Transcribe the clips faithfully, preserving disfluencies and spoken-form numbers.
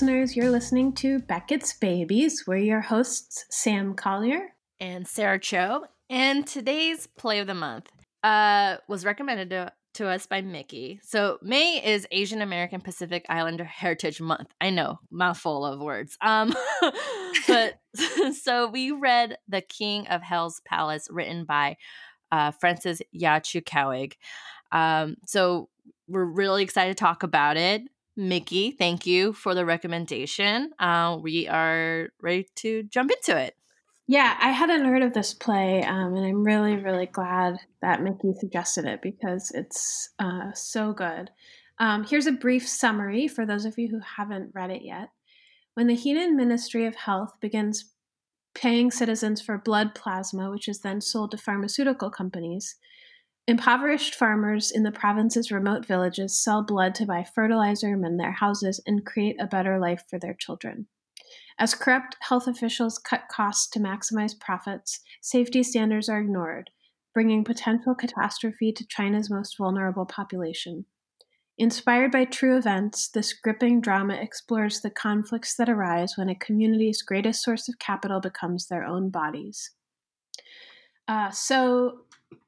listeners, you're listening to Beckett's Babies. We're your hosts, Sam Collier and Sarah Cho. And today's play of the month uh, was recommended to, to us by Mickey. So May is Asian American Pacific Islander Heritage Month. I know, mouthful of words. Um, but so we read The King of Hell's Palace, written by uh, Frances Ya-Chu Kuo. Um, so we're really excited to talk about it. Mickey, thank you for the recommendation. Uh, we are ready to jump into it. Yeah, I hadn't heard of this play, um, and I'm really, really glad that Mickey suggested it because it's uh, so good. Um, here's a brief summary for those of you who haven't read it yet. When the Henan Ministry of Health begins paying citizens for blood plasma, which is then sold to pharmaceutical companies, impoverished farmers in the province's remote villages sell blood to buy fertilizer, mend their houses, and create a better life for their children. As corrupt health officials cut costs to maximize profits, safety standards are ignored, bringing potential catastrophe to China's most vulnerable population. Inspired by true events, this gripping drama explores the conflicts that arise when a community's greatest source of capital becomes their own bodies. Uh, so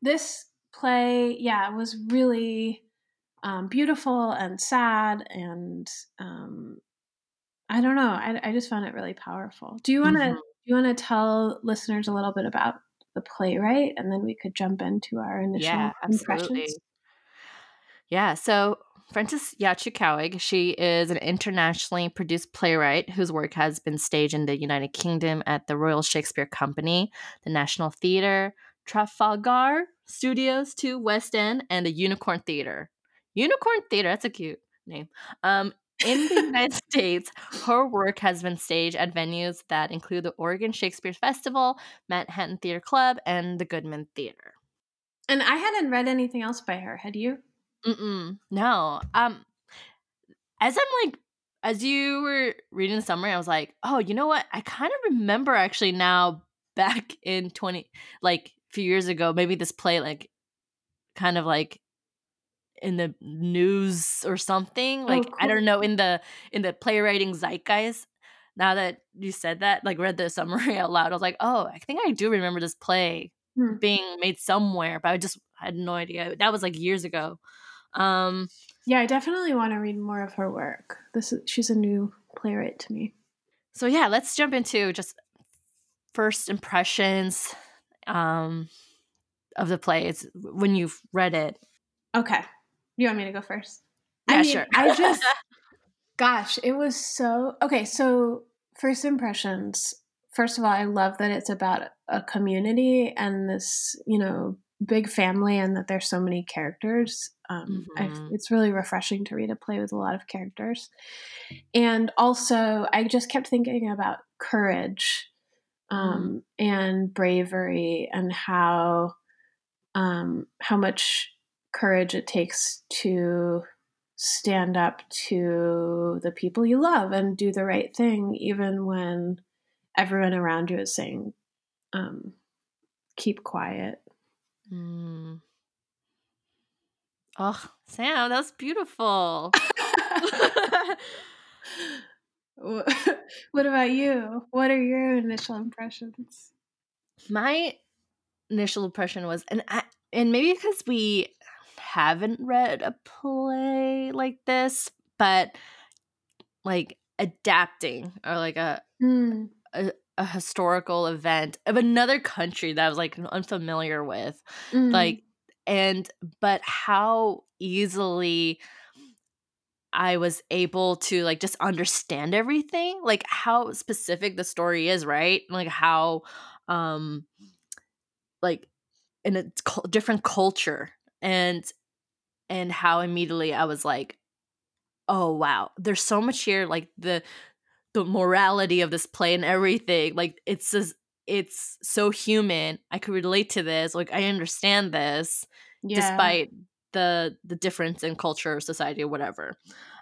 this... play, yeah, it was really um, beautiful and sad, and um, I don't know. I, I just found it really powerful. Do you want to mm-hmm. do you want to tell listeners a little bit about the playwright, and then we could jump into our initial yeah, impressions? Absolutely. Yeah. So Frances Ya-Chu Kuo, she is an internationally produced playwright whose work has been staged in the United Kingdom at the Royal Shakespeare Company, the National Theater, Trafalgar Studios to West End, and the Unicorn Theater. Unicorn Theater, that's a cute name. Um, in the United States, her work has been staged at venues that include the Oregon Shakespeare Festival, Manhattan Theater Club, and the Goodman Theater. And I hadn't read anything else by her, had you? Mm-mm, no. Um, as I'm like, as you were reading the summary, I was like, oh, you know what? I kind of remember actually now back in twenty, like, few years ago, maybe this play like kind of like in the news or something, like, oh, cool. I don't know, in the in the playwriting zeitgeist. Now that you said that, like, read the summary out loud, I was like, oh, I think I do remember this play hmm. being made somewhere, but I just had no idea. That was like years ago. Um yeah, I definitely want to read more of her work. This is, she's a new playwright to me. So yeah, let's jump into just first impressions um of the play. It's when you've read it. Okay, you want me to go first? Yeah, I mean, sure. I just gosh it was so okay so first impressions. First of all, I love that it's about a community and this, you know, big family, and that there's so many characters. um mm-hmm. I, it's really refreshing to read a play with a lot of characters. And also I just kept thinking about courage Um, and bravery, and how um, how much courage it takes to stand up to the people you love and do the right thing, even when everyone around you is saying, um, keep quiet. Mm. Oh, Sam, that was beautiful. What about you? What are your initial impressions? My initial impression was, and I, and maybe because we haven't read a play like this, but like adapting or like a, mm. a, a historical event of another country that I was like unfamiliar with, mm. like, and but how easily I was able to like just understand everything, like how specific the story is, right? Like how, um, like in a different culture, and and how immediately I was like, oh wow, there's so much here. Like the the morality of this play and everything, like it's just, it's so human. I could relate to this. Like I understand this, yeah. despite. the the difference in culture or society or whatever.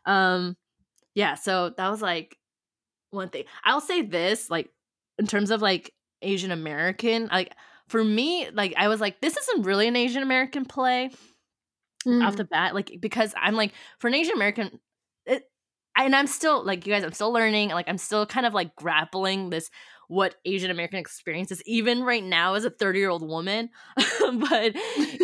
Um yeah, so that was like one thing. I'll say this, like in terms of like Asian American, like for me, like I was like, this isn't really an Asian American play mm. off the bat, like because I'm like, for an Asian American, it, and I'm still like, you guys, I'm still learning. Like, I'm still kind of like grappling this, what Asian American experience is, even right now as a thirty year old woman. But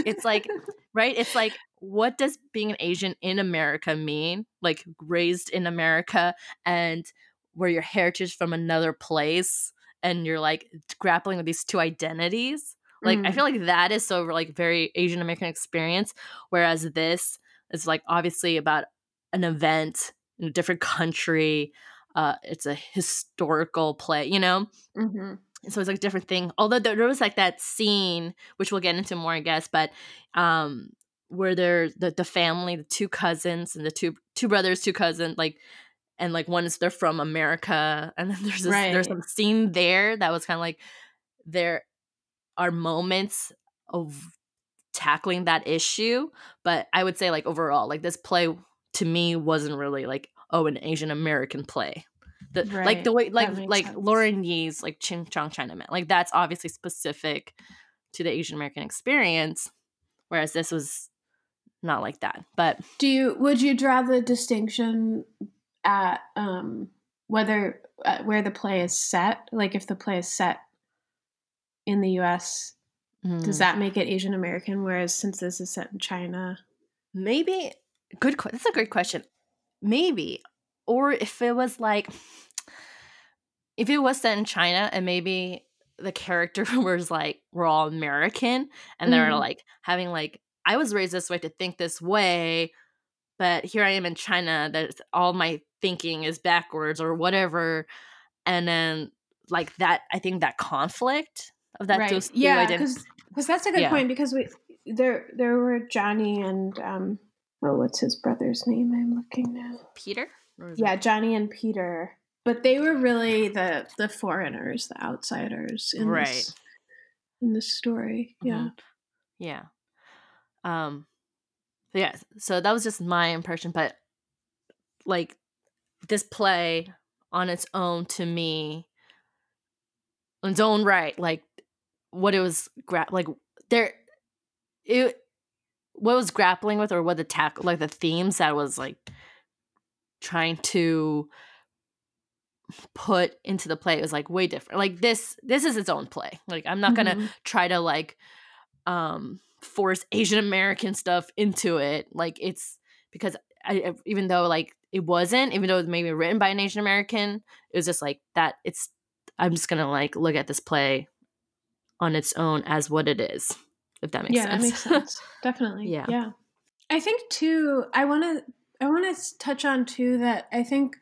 it's like, right. It's like, what does being an Asian in America mean? Like, raised in America and where your heritage from another place, and you're like grappling with these two identities. Like, mm. I feel like that is so like very Asian American experience. Whereas this is like obviously about an event in a different country. Uh, it's a historical play, you know? Mm-hmm. So it's like a different thing. Although there was like that scene, which we'll get into more, I guess, but um, where there the, the family, the two cousins and the two two brothers, two cousins, like, and like one is they're from America, and then there's this, right. there's some scene there that was kind of like there are moments of tackling that issue, but I would say like overall, like this play to me wasn't really like, oh, an Asian American play. The, right. Like the way, like like sense. Lauren Yi's like Ching Chong China Man, like that's obviously specific to the Asian American experience, whereas this was not like that. But do you would you draw the distinction at um, whether uh, where the play is set? Like if the play is set in the U S, mm. does that make it Asian American? Whereas since this is set in China, maybe good. That's a great question. Maybe. Or if it was like, if it was set in China and maybe the character was like, we're all American and mm. they're like having like, I was raised this way to think this way, but here I am in China that all my thinking is backwards or whatever. And then like that, I think that conflict of that. Right. Those yeah. Because that's a good yeah. point, because we, there, there were Johnny and, um, oh, what's his brother's name? I'm looking now. Peter? Yeah, Johnny and Peter. But they were really the the foreigners, the outsiders in right. this in this story. Mm-hmm. Yeah. Yeah. Um yeah, so that was just my impression, but like this play on its own to me, on its own right, like what it was gra- like there it what was grappling with, or what the tack like the themes that was like trying to put into the play, it was like way different. Like this this is its own play. Like I'm not mm-hmm. gonna try to like um force Asian American stuff into it. Like it's because I even though like it wasn't even though it was maybe written by an Asian American, it was just like that it's I'm just gonna like look at this play on its own as what it is. If that makes yeah, sense. Yeah, that makes sense. Definitely. Yeah. yeah. I think too, I want to, I want to touch on too that I think,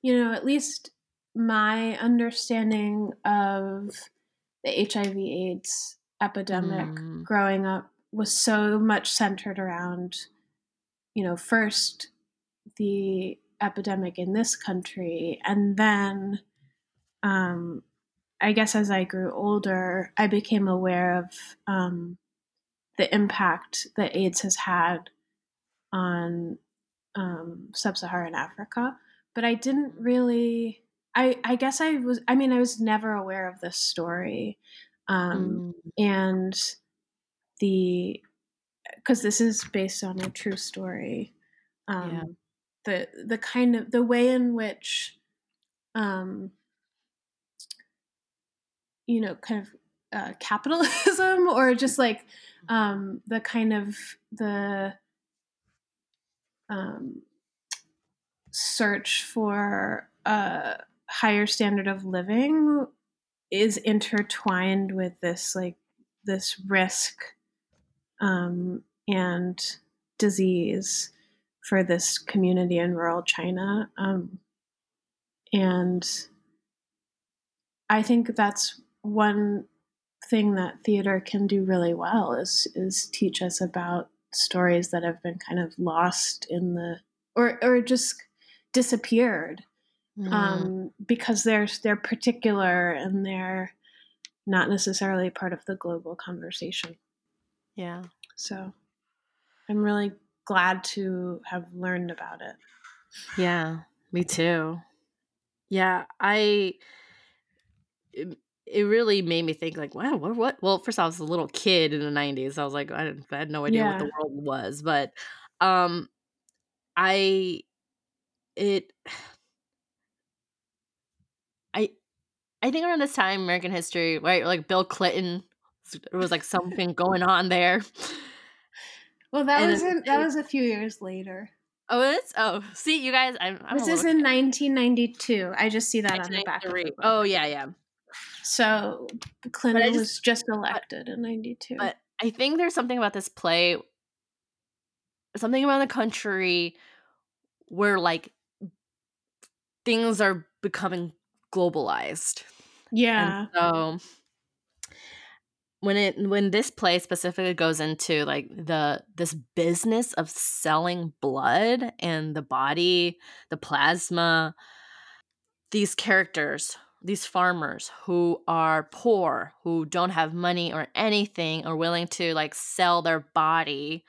you know, at least my understanding of the H I V AIDS epidemic mm. growing up was so much centered around, you know, first the epidemic in this country. And then, um, I guess as I grew older, I became aware of, um, the impact that AIDS has had on um, sub-Saharan Africa. But I didn't really, I, I guess I was, I mean, I was never aware of this story. Um, mm. And the, because this is based on a true story, um, yeah. the, the kind of, the way in which, um, you know, kind of Uh, capitalism or just like um, the kind of the um, search for a higher standard of living is intertwined with this like this risk um, and disease for this community in rural China. Um, and I think that's one thing that theater can do really well is is teach us about stories that have been kind of lost in the or or just disappeared mm. um because they're they're particular and they're not necessarily part of the global conversation. Yeah. So I'm really glad to have learned about it. Yeah, me too. Yeah, I it, It really made me think like, wow, what, what? Well, first I was a little kid in the nineties. So I was like, I, didn't, I had no idea yeah. what the world was. But um, I it, I, I think around this time, American history, right? Like Bill Clinton, there was like something going on there. Well, that and was in, that it, was a few years later. Oh, it's oh. See, you guys, I'm. I'm this is in nineteen ninety-two. I just see that on the back of the book. Oh yeah, yeah. So Clinton just, was just elected but, in ninety-two. But I think there's something about this play, something around the country, where like things are becoming globalized. Yeah. And so when it when this play specifically goes into like the this business of selling blood and the body, the plasma, these characters, these farmers who are poor, who don't have money or anything, are willing to like sell their body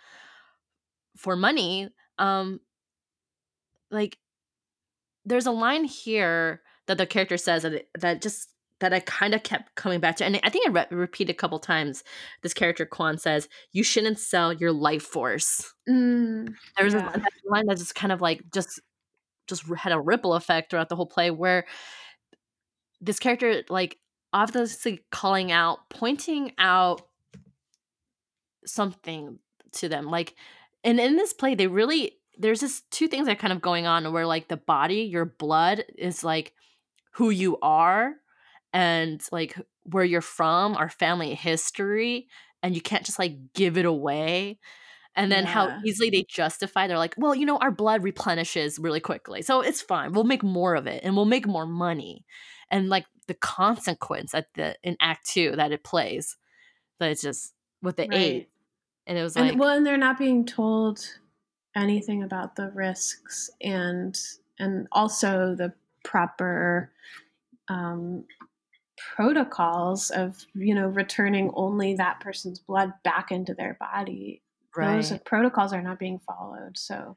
for money. Um, like there's a line here that the character says that it, that just. that I kind of kept coming back to. And I think I re- repeated a couple times. This character, Kwan, says, you shouldn't sell your life force. Mm, There's yeah. a line that just kind of like just just had a ripple effect throughout the whole play where this character, like, obviously calling out, pointing out something to them. Like, and in this play, they really, there's just two things that are kind of going on where, like, the body, your blood is, like, who you are, and like where you're from, our family history, and you can't just like give it away. And then yeah. how easily they justify, they're like, well, you know, our blood replenishes really quickly, so it's fine, we'll make more of it and we'll make more money. And like the consequence at the in act two that it plays, that it's just with the right. aid. And it was like, and, well, and they're not being told anything about the risks and and also the proper um protocols of, you know, returning only that person's blood back into their body. Right. Those protocols are not being followed. So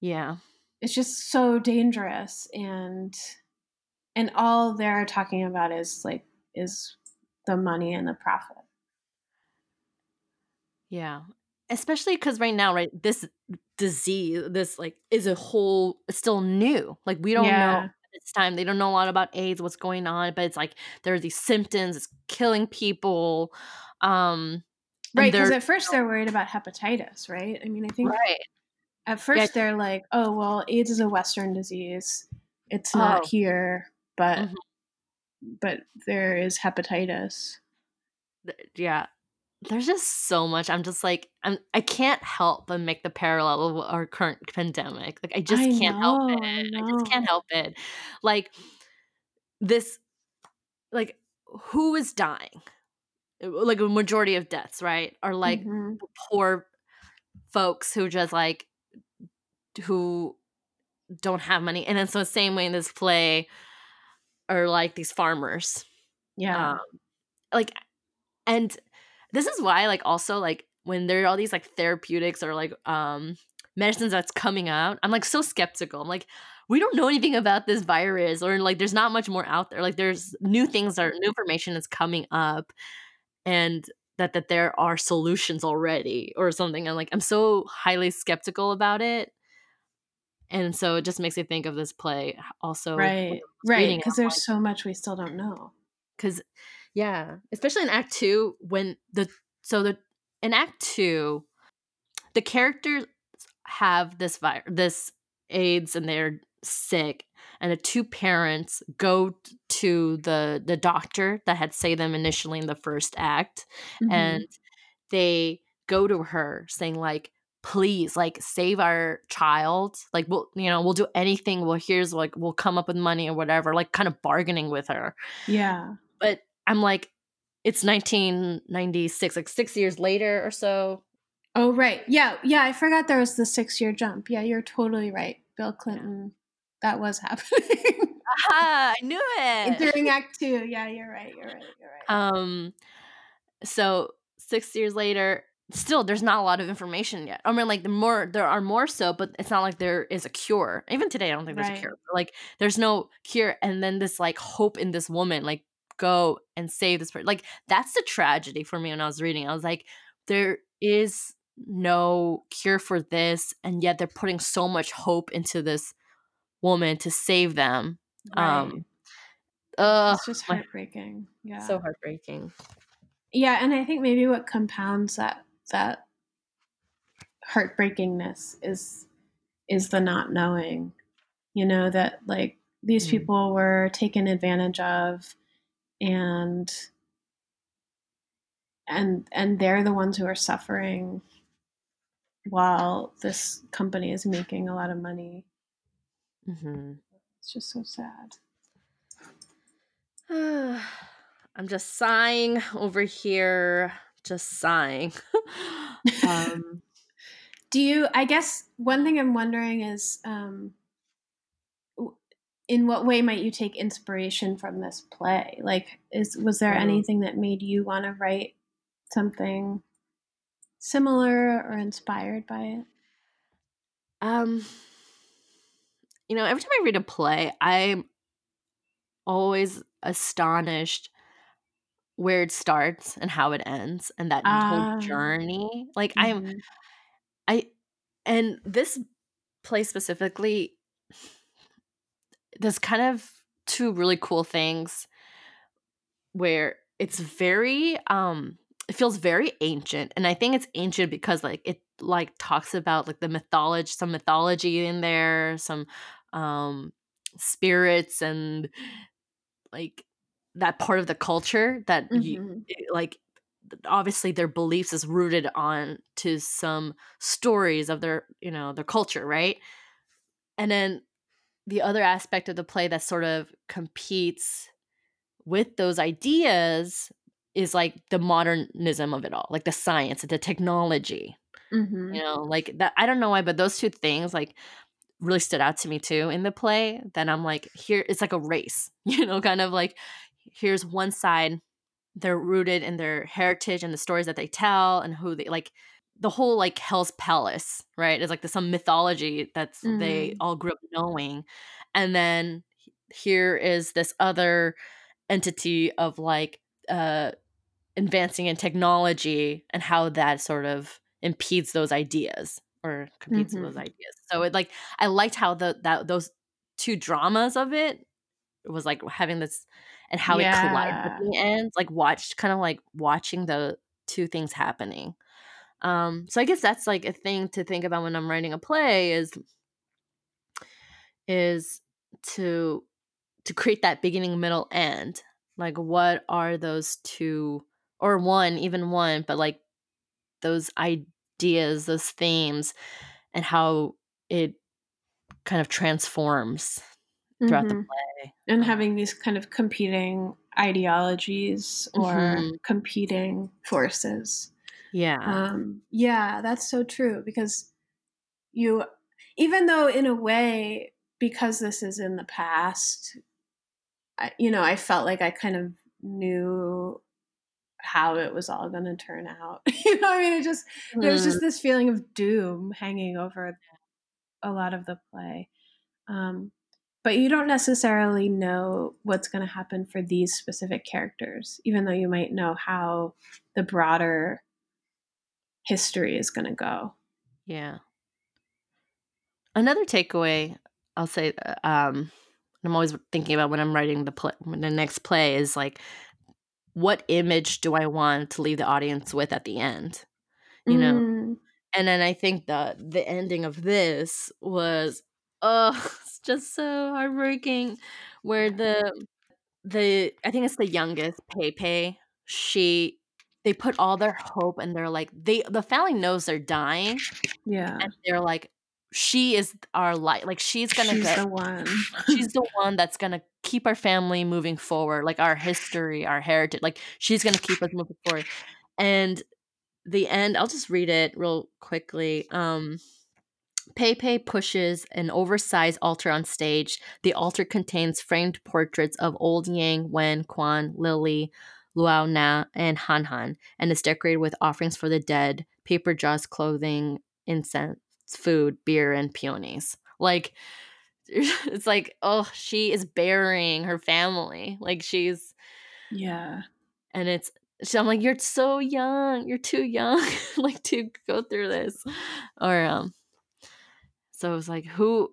yeah, it's just so dangerous. And, and all they're talking about is like, is the money and the profit. Yeah. Especially because right now, right, this disease, this like is a whole, it's still new. Like we don't yeah. know. This time they don't know a lot about AIDS, what's going on, but it's like there are these symptoms, it's killing people. Um right, because at first they're worried about hepatitis, right? I mean, I think right. at first yeah. they're like, oh well, AIDS is a Western disease, it's not oh. here, but mm-hmm. but there is hepatitis. Yeah, there's just so much. I'm just like, I'm, I can't help but make the parallel of our current pandemic. Like, I just I can't know, help it. I, I just can't help it. Like this, like who is dying? Like a majority of deaths, right? Are like mm-hmm. poor folks who just like, who don't have money. And then so the same way in this play are like these farmers. Yeah. Um, like, and this is why, like, also, like, when there are all these, like, therapeutics or, like, um, medicines that's coming out, I'm, like, so skeptical. I'm, like, we don't know anything about this virus, or, like, there's not much more out there. Like, there's new things, that are, new information that's coming up, and that that there are solutions already or something. I'm, like, I'm so highly skeptical about it. And so it just makes me think of this play also. Right, right, because there's like, so much we still don't know. Because... yeah, especially in Act Two when the so the in Act Two, the characters have this virus, this AIDS, and they're sick, and the two parents go to the the doctor that had saved them initially in the first act, mm-hmm. and they go to her saying like, please, like, save our child. Like, we'll, you know, we'll do anything. Well, here's like, we'll come up with money or whatever. Like, kind of bargaining with her. Yeah, but. I'm like, it's nineteen ninety-six, like six years later or so. Oh, right. Yeah. Yeah. I forgot there was the six year jump. Yeah. You're totally right. Bill Clinton. Yeah. That was happening. Aha, I knew it. During Act Two. Yeah. You're right. You're right. You're right. Um, so six years later, still, there's not a lot of information yet. I mean, like the more there are more so, but it's not like there is a cure. Even today, I don't think there's right. a cure. Like there's no cure. And then this like hope in this woman, like, go and save this person. Like, that's the tragedy for me when I was reading. I was like, there is no cure for this, and yet they're putting so much hope into this woman to save them. Right. Um, uh, it's just heartbreaking. My, yeah. So heartbreaking. Yeah. And I think maybe what compounds that, that heartbreakingness is, is the not knowing, you know, that like these mm. people were taken advantage of and, and, and they're the ones who are suffering while this company is making a lot of money. Mm-hmm. It's just so sad. I'm just sighing over here, just sighing. um, do you, I guess one thing I'm wondering is, um, in what way might you take inspiration from this play? Like, is, was there anything that made you want to write something similar or inspired by it? Um, you know, every time I read a play, I'm always astonished where it starts and how it ends and that uh, whole journey. Like mm-hmm. I'm, I, and this play specifically, there's kind of two really cool things where it's very, um, it feels very ancient. And I think it's ancient because like it like talks about like the mythology, some mythology in there, some um, spirits and like that part of the culture that mm-hmm. you, like obviously their beliefs is rooted on to some stories of their, you know, their culture. Right. And then the other aspect of the play that sort of competes with those ideas is like the modernism of it all, like the science and the technology, mm-hmm. you know, like that. I don't know why, but those two things like really stood out to me too in the play. Then I'm like, here, it's like a race, you know, kind of like here's one side, they're rooted in their heritage and the stories that they tell and who they like, the whole like Hell's Palace, right? It's like there's some mythology that's mm-hmm. they all grew up knowing. And then here is this other entity of like, uh, advancing in technology and how that sort of impedes those ideas or competes mm-hmm. with those ideas. So it like I liked how the that those two dramas of it was like having this and how yeah. it collided at the end. Like watched kind of like watching the two things happening. Um, so I guess that's like a thing to think about when I'm writing a play is is to to create that beginning, middle, end. Like what are those two or one, even one, but like those ideas, those themes and how it kind of transforms throughout mm-hmm. the play. And having these kind of competing ideologies or mm-hmm. competing forces. Yeah. Um, yeah, that's so true because you, even though in a way, because this is in the past, you know, I felt like I kind of knew how it was all going to turn out. You know, I mean, it just, mm. there was just this feeling of doom hanging over a lot of the play. Um, but you don't necessarily know what's going to happen for these specific characters, even though you might know how the broader history is going to go. Yeah. Another takeaway, I'll say, um, I'm always thinking about when I'm writing the play, when the next play is like, what image do I want to leave the audience with at the end? You know? Mm. And then I think the the ending of this was, oh, it's just so heartbreaking where the, the, I think it's the youngest, Pei Pei, she, they put all their hope and they're like, they, the family knows they're dying. Yeah. And they're like, she is our light. Like she's gonna she's get the one. She's the one that's gonna keep our family moving forward. Like our history, our heritage. Like she's gonna keep us moving forward. And the end. I'll just read it real quickly. Um, Pei Pei pushes an oversized altar on stage. The altar contains framed portraits of old Yang, Wen, Quan, Lily, Luo Na, and Han Han, and is decorated with offerings for the dead, paper jars, clothing, incense, food, beer, and peonies. Like it's like, oh, she is burying her family. Like she's yeah. And it's so I'm like, you're so young. You're too young like to go through this. Or um so it was like who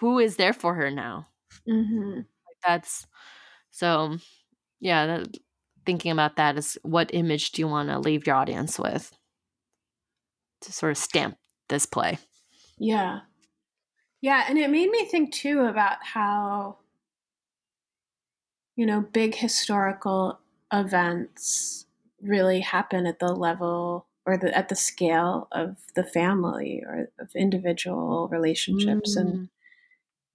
who is there for her now? Mm-hmm. That's so, yeah, that, thinking about that is what image do you want to leave your audience with to sort of stamp this play? Yeah. Yeah. And it made me think too about how, you know, big historical events really happen at the level or the, at the scale of the family or of individual relationships. Mm. and,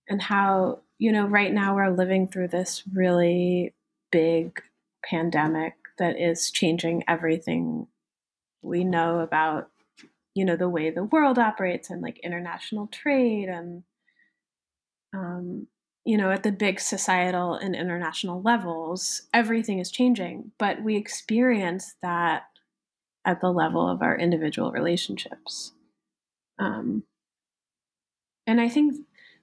and how, you know, right now we're living through this really big pandemic that is changing everything we know about, you know, the way the world operates and like international trade and, um, you know, at the big societal and international levels, everything is changing, but we experience that at the level of our individual relationships. Um, and I think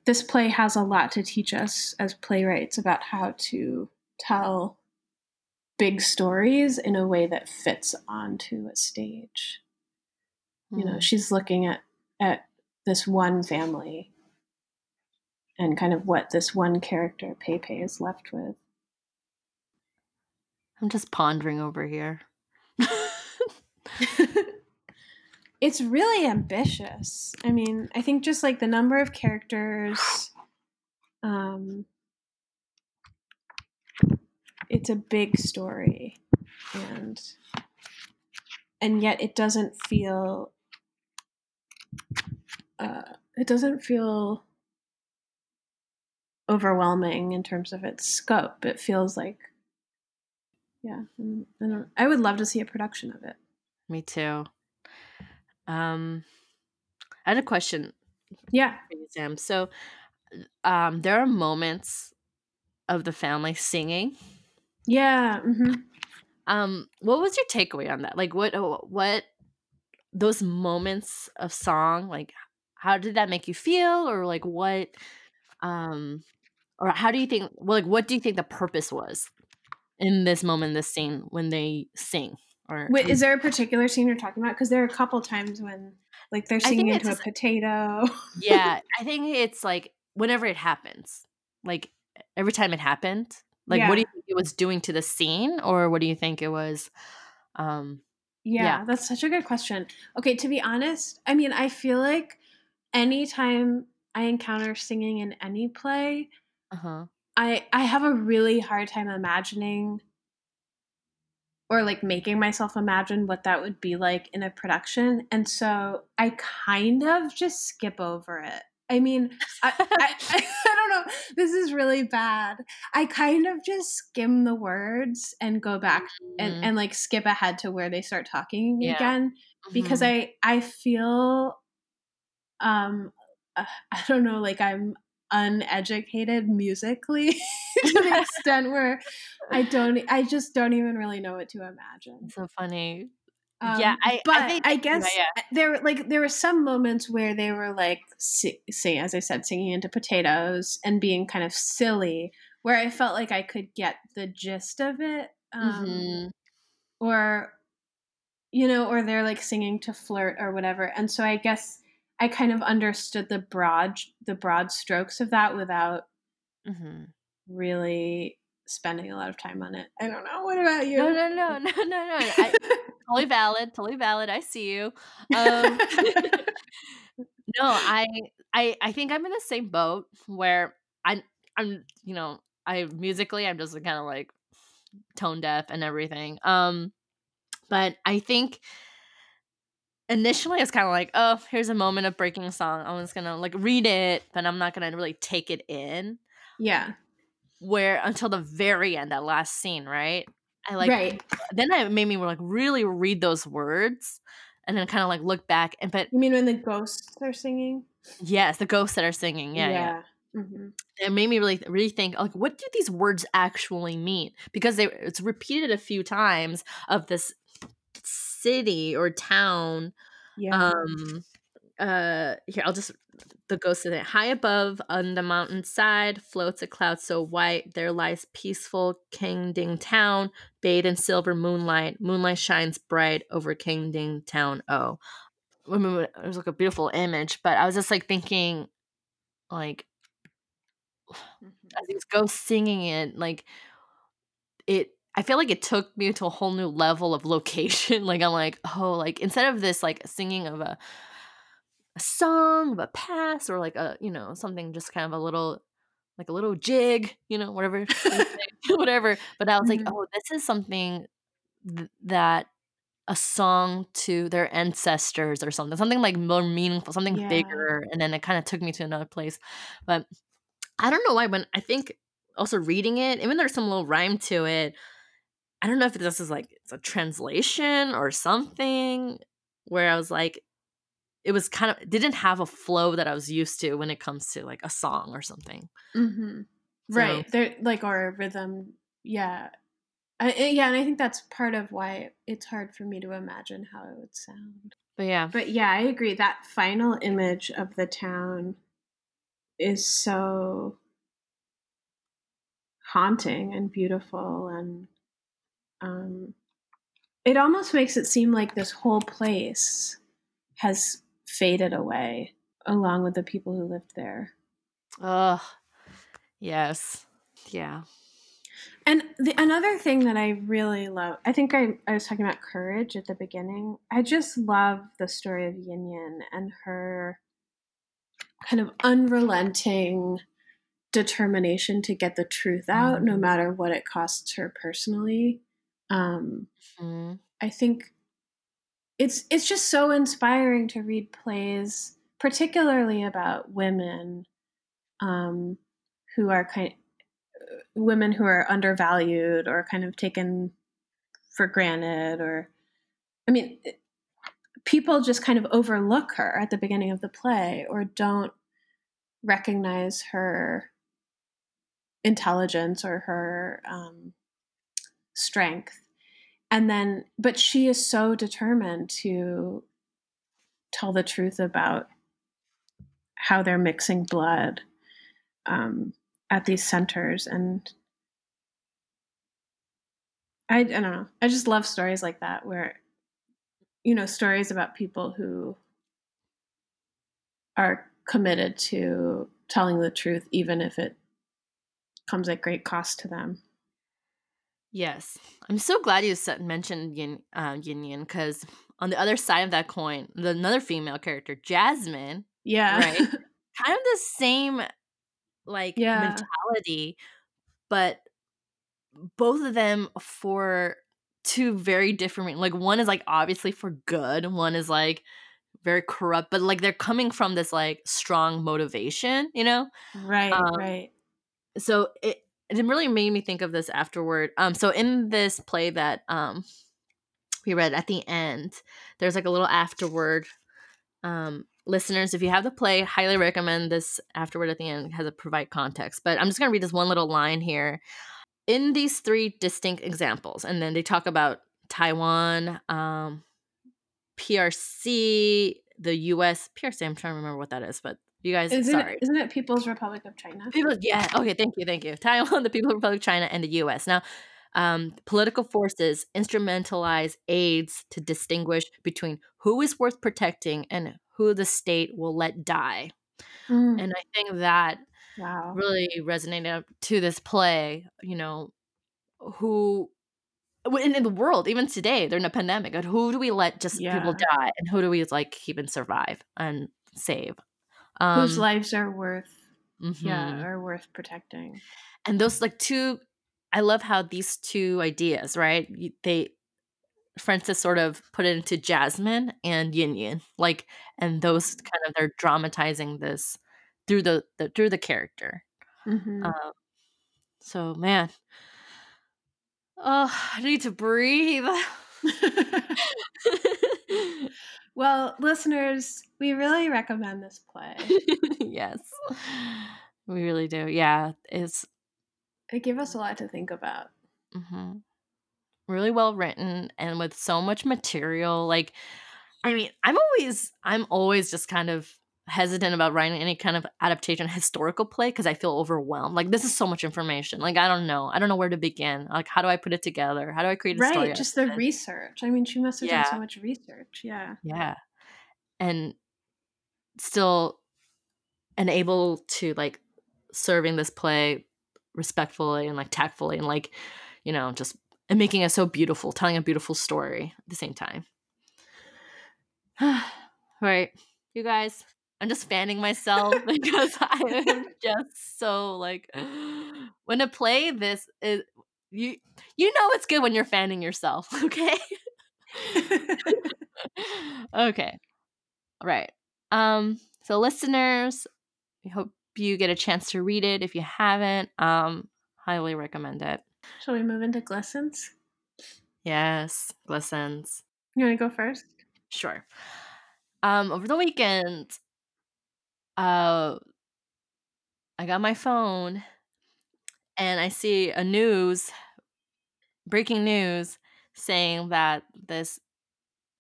this play has a lot to teach us as playwrights about how to tell big stories in a way that fits onto a stage. You know, she's looking at, at this one family and kind of what this one character, Pei Pei, is left with. I'm just pondering over here. It's really ambitious. I mean, I think just like the number of characters, um, it's a big story, and and yet it doesn't feel. Uh, it doesn't feel overwhelming in terms of its scope. It feels like, yeah, I don't. I would love to see a production of it. Me too. Um, I had a question. Yeah. For you, Sam. So um, there are moments of the family singing. Yeah. Mm-hmm. Um, what was your takeaway on that? Like what, what those moments of song, like how did that make you feel? Or like what, um, or how do you think, well, like, what do you think the purpose was in this moment, this scene when they sing? Or, wait, um, is there a particular scene you're talking about? Because there are a couple times when, like, they're singing into a potato. Yeah, I think it's like whenever it happens, like every time it happened. Like, yeah. What do you think it was doing to the scene, or what do you think it was? Um, yeah, yeah, that's such a good question. Okay, to be honest, I mean, I feel like anytime I encounter singing in any play, uh-huh. I I have a really hard time imagining. Or like making myself imagine what that would be like in a production. And so I kind of just skip over it. I mean, I, I, I, I don't know. This is really bad. I kind of just skim the words and go back mm-hmm. and, and like skip ahead to where they start talking yeah. again. Because mm-hmm. I, I feel, um, uh, I don't know, like I'm uneducated musically to the extent where I don't I just don't even really know what to imagine. So funny. Um, yeah, I but I, think, I guess yeah, yeah. there like there were some moments where they were like sing, sing as I said singing into potatoes and being kind of silly where I felt like I could get the gist of it um mm-hmm. or you know or they're like singing to flirt or whatever. And so I guess I kind of understood the broad the broad strokes of that without mm-hmm. really spending a lot of time on it. I don't know. What about you? No, no, no, no, no, no. I, totally valid. Totally valid. I see you. Um, no, I, I, I think I'm in the same boat where I'm, I'm, you know, I musically I'm just kind of like tone deaf and everything. Um, but I think. Initially, it's kind of like, oh, here's a moment of breaking a song. I'm just going to like read it, but I'm not going to really take it in. Yeah. Where until the very end, that last scene, right? I like, right. Then it made me like really read those words and then kind of like look back. And but you mean when the ghosts are singing? Yes, the ghosts that are singing. Yeah. Yeah. yeah. Mm-hmm. It made me really rethink like, what do these words actually mean? Because they it's repeated a few times of this city or town. Yeah. Um uh here I'll just the ghost in it. High above on the mountainside floats a cloud so white, there lies peaceful Kingding Town, bathed in silver moonlight. Moonlight shines bright over Kingding Town. Oh. I mean, it was like a beautiful image, but I was just like thinking like as he was ghost singing it, like it, I feel like it took me to a whole new level of location. Like I'm like, oh, like instead of this like singing of a, a song of a past or like a, you know, something just kind of a little, like a little jig, you know, whatever, whatever. But I was mm-hmm. like, oh, this is something th- that a song to their ancestors or something, something like more meaningful, something yeah. bigger. And then it kind of took me to another place. But I don't know why, when I think also reading it, even there's some little rhyme to it. I don't know if this is like it's a translation or something, where I was like, it was kind of, it didn't have a flow that I was used to when it comes to like a song or something. Mm-hmm. So, right. They're like, or a rhythm. Yeah. I, yeah, and I think that's part of why it's hard for me to imagine how it would sound. But yeah. But yeah, I agree. That final image of the town is so haunting and beautiful, and um, it almost makes it seem like this whole place has faded away along with the people who lived there. Ugh. Yes. Yeah. And the, another thing that I really love, I think I, I was talking about courage at the beginning. I just love the story of Yin Yin and her kind of unrelenting determination to get the truth out, no matter what it costs her personally. Um, mm-hmm. I think it's it's just so inspiring to read plays, particularly about women um, who are kind of, women who are undervalued or kind of taken for granted, or I mean people just kind of overlook her at the beginning of the play or don't recognize her intelligence or her um, strength, and then but she is so determined to tell the truth about how they're mixing blood um at these centers. And I, I don't know. I just love stories like that where, you know, stories about people who are committed to telling the truth, even if it comes at great cost to them. Yes. I'm so glad you mentioned Yin uh, Yin Yin, because on the other side of that coin, the, another female character, Jasmine. Yeah. Right. Kind of the same like yeah. mentality, but both of them for two very different, like one is like obviously for good, one is like very corrupt, but like they're coming from this like strong motivation, you know? Right. Um, right. So it, it really made me think of this afterward. Um, so in this play that um we read at the end, there's like a little afterward. Um, Listeners, if you have the play, highly recommend this afterward at the end. It has to provide context. But I'm just going to read this one little line here. In these three distinct examples, and then they talk about Taiwan, um, P R C, the U S P R C, I'm trying to remember what that is, but you guys, isn't sorry. It, isn't it People's Republic of China? People, yeah, okay, thank you, thank you. Taiwan, the People's Republic of China, and the U S Now, um, political forces instrumentalize aids to distinguish between who is worth protecting and who the state will let die. Mm. And I think that wow. really resonated to this play, you know, who in, in the world, even today, they're in a pandemic, and who do we let just yeah. people die? And who do we like keep and survive and save? Um, Whose lives are worth, mm-hmm. yeah, are worth protecting. And those like two, I love how these two ideas, right? They, Frances sort of put it into Jasmine and Yin Yin, like, and those kind of they're dramatizing this through the, the through the character. Mm-hmm. Um, so man, oh, I need to breathe. Well, listeners, we really recommend this play. Yes, we really do. Yeah, it's it gave us a lot to think about. Mm-hmm. Really well written and with so much material. Like, I mean, I'm always, I'm always just kind of hesitant about writing any kind of adaptation of historical play because I feel overwhelmed. Like, this is so much information. Like, I don't know. I don't know where to begin. Like, how do I put it together? How do I create a right, story? Right, just the research. I mean, she must have yeah. done so much research. Yeah. Yeah. And still, and able to like serving this play respectfully and like tactfully and like, you know, just and making it so beautiful, telling a beautiful story at the same time. All right, you guys, I'm just fanning myself because I am just so like when a play this is you you know it's good when you're fanning yourself, okay? Okay. All right. Um, so listeners, we hope you get a chance to read it if you haven't. Um, highly recommend it. Shall we move into glissens? Yes, glissens. You want to go first? Sure. Um, over the weekend, uh, I got my phone and I see a news, breaking news, saying that this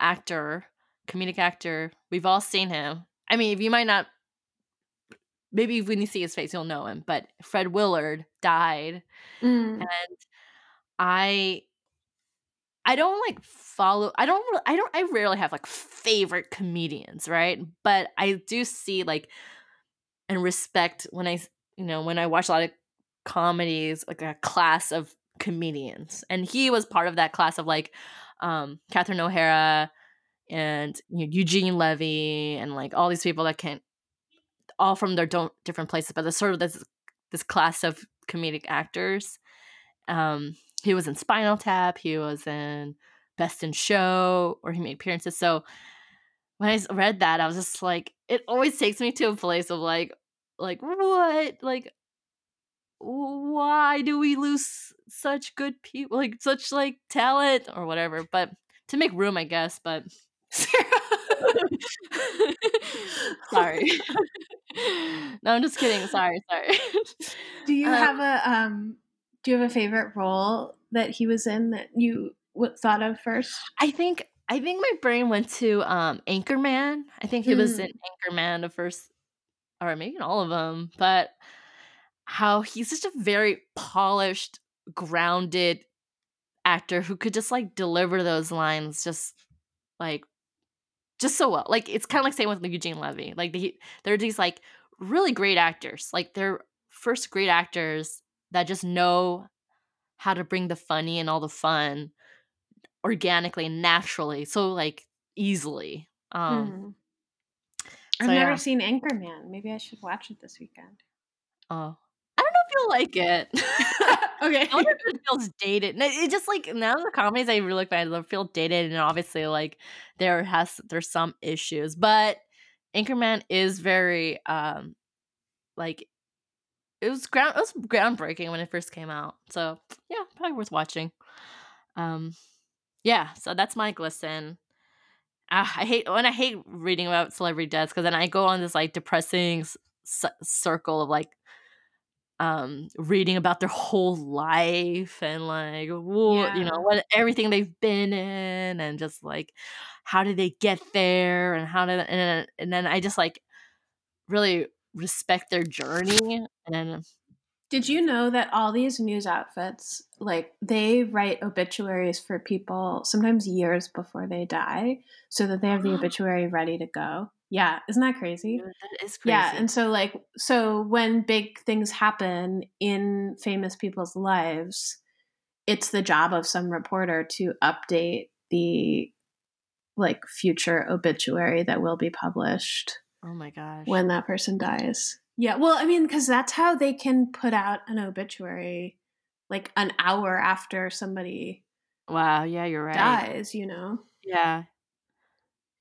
actor, comedic actor, we've all seen him. I mean, if you might not, maybe when you see his face, you'll know him, but Fred Willard died. Mm. And I, I don't like follow, I don't, I don't, I rarely have like favorite comedians, right? But I do see like, and respect when I, you know, when I watch a lot of comedies, like a class of comedians. And he was part of that class of like um, Catherine O'Hara and you know, Eugene Levy and like all these people that can't, all from their don't, different places, but there's sort of this this class of comedic actors. Um, he was in Spinal Tap. He was in Best in Show, or he made appearances. So when I read that, I was just like, it always takes me to a place of like, like what? Like, why do we lose such good people? Like, such like talent or whatever. But to make room, I guess. But sorry. No, I'm just kidding. Sorry, sorry. Do you um, have a um? Do you have a favorite role that he was in that you w- thought of first? I think I think my brain went to um Anchorman. I think he mm. was in Anchorman the first, or maybe in all of them. But how he's such a very polished, grounded actor who could just like deliver those lines just like. Just so well. Like, it's kind of like same with Eugene Levy. Like, they, they're these, like, really great actors. Like, they're first great actors that just know how to bring the funny and all the fun organically and naturally. So, like, easily. Um, mm-hmm. I've so, never yeah. seen Anchorman. Maybe I should watch it this weekend. Oh. I don't know if you'll like it. Okay. I wonder if it feels dated. It just like now the comedies I really look at, they feel dated, and obviously like there has there's some issues, but Anchorman is very um like it was ground it was groundbreaking when it first came out. So yeah, probably worth watching. Um, yeah. So that's my glisten. Uh, I hate when I hate reading about celebrity deaths because then I go on this like depressing c- circle of like. Um, reading about their whole life and like, whoa, yeah. you know, what everything they've been in and just like, how did they get there and how did and and then I just like really respect their journey. And did you know that all these news outfits like they write obituaries for people sometimes years before they die so that they have the obituary ready to go? Yeah, isn't that crazy? That is crazy. Yeah, and so like, so when big things happen in famous people's lives, it's the job of some reporter to update the like future obituary that will be published. Oh my gosh. When that person dies. Yeah, well, I mean, because that's how they can put out an obituary like an hour after somebody Wow, yeah, you're right. dies, you know? Yeah.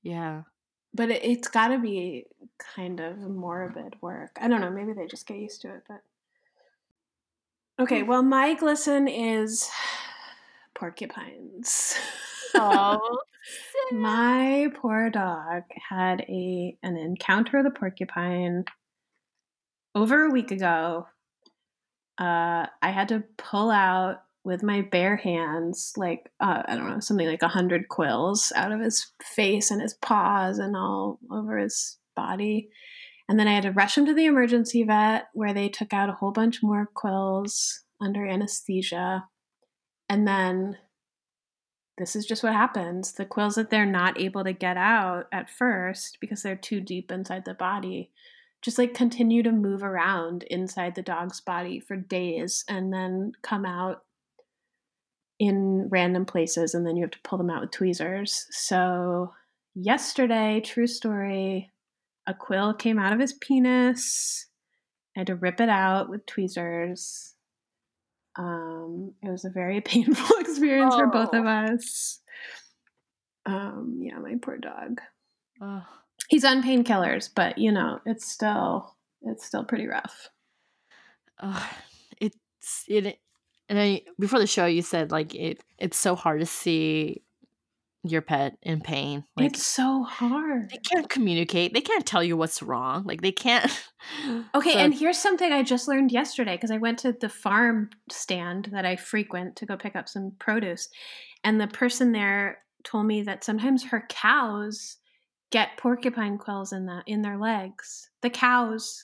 Yeah. But it, it's got to be kind of morbid work. I don't know. Maybe they just get used to it. But okay. Well, my glisten is porcupines. Oh, my poor dog had a an encounter with a porcupine over a week ago. Uh, I had to pull out with my bare hands, like, uh, I don't know, something like a hundred quills out of his face and his paws and all over his body. And then I had to rush him to the emergency vet where they took out a whole bunch more quills under anesthesia. And then this is just what happens. The quills that they're not able to get out at first because they're too deep inside the body just like continue to move around inside the dog's body for days and then come out in random places, and then you have to pull them out with tweezers. So yesterday, true story, a quill came out of his penis. I had to rip it out with tweezers. Um, it was a very painful experience oh. for both of us. Um, yeah, my poor dog. Ugh. He's on painkillers, but you know, it's still it's still pretty rough. Ugh. It's it, and I before the show you said like it it's so hard to see your pet in pain. Like, it's so hard. They can't communicate. They can't tell you what's wrong. Like they can't. Okay, so. And here's something I just learned yesterday because I went to the farm stand that I frequent to go pick up some produce, and the person there told me that sometimes her cows get porcupine quills in the in their legs. The cows.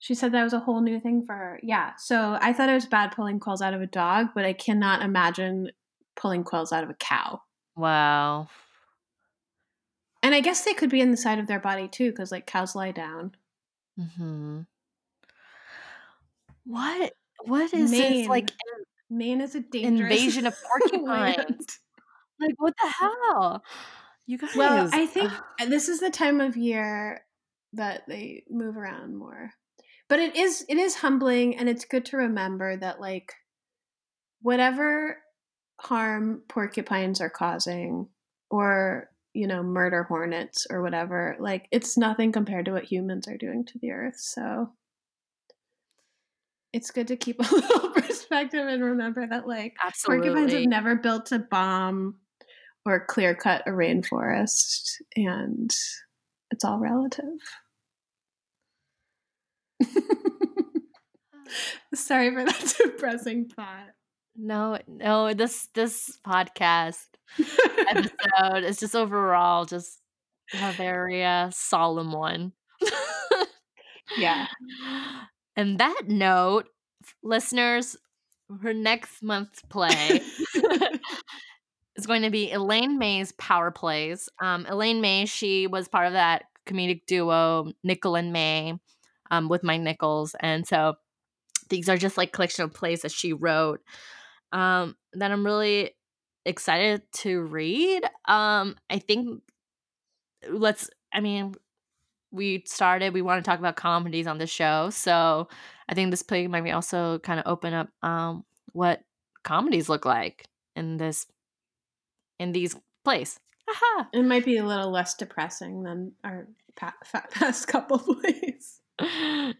She said that was a whole new thing for her. Yeah. So I thought it was bad pulling quills out of a dog, but I cannot imagine pulling quills out of a cow. Wow. And I guess they could be in the side of their body too, because like cows lie down. Mm-hmm. What? What is Maine. This like? Maine is a dangerous invasion of porcupines. Like what the hell? You guys. Well, I think ugh. This is the time of year that they move around more, but it is it is humbling, and it's good to remember that like whatever harm porcupines are causing, or you know, murder hornets or whatever, like it's nothing compared to what humans are doing to the earth. So it's good to keep a little perspective and remember that like absolutely. Porcupines have never built a bomb or clear cut a rainforest, and it's all relative. Sorry for that depressing thought. No, no, this this podcast episode is just overall just a very uh, solemn one. Yeah. And that note, listeners, her next month's play is going to be Elaine May's Power Plays. Um, Elaine May, she was part of that comedic duo, Nichols and May, um, with Mike Nichols. And so these are just like collection of plays that she wrote. Um, that I'm really excited to read. Um, I think let's, I mean, we started, we want to talk about comedies on the show. So I think this play might be also kind of open up um, what comedies look like in this, in these plays. Aha! It might be a little less depressing than our pa- past couple plays.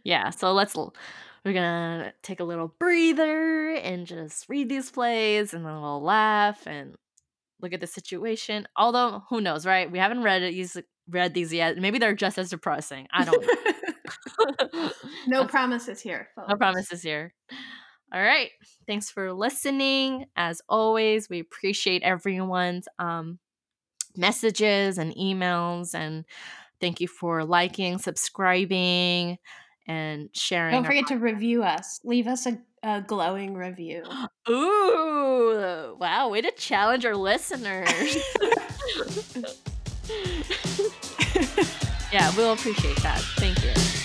Yeah. So let's, we're gonna take a little breather and just read these plays, and then we'll laugh and look at the situation. Although, who knows, right? We haven't read it, read these yet. Maybe they're just as depressing. I don't know. No promises here, folks. No promises here. All right. Thanks for listening. As always, we appreciate everyone's um, messages and emails, and thank you for liking, subscribing, and sharing. Don't forget to review us. Leave us a, a glowing review. Ooh, wow, way to challenge our listeners. Yeah, we'll appreciate that. Thank you.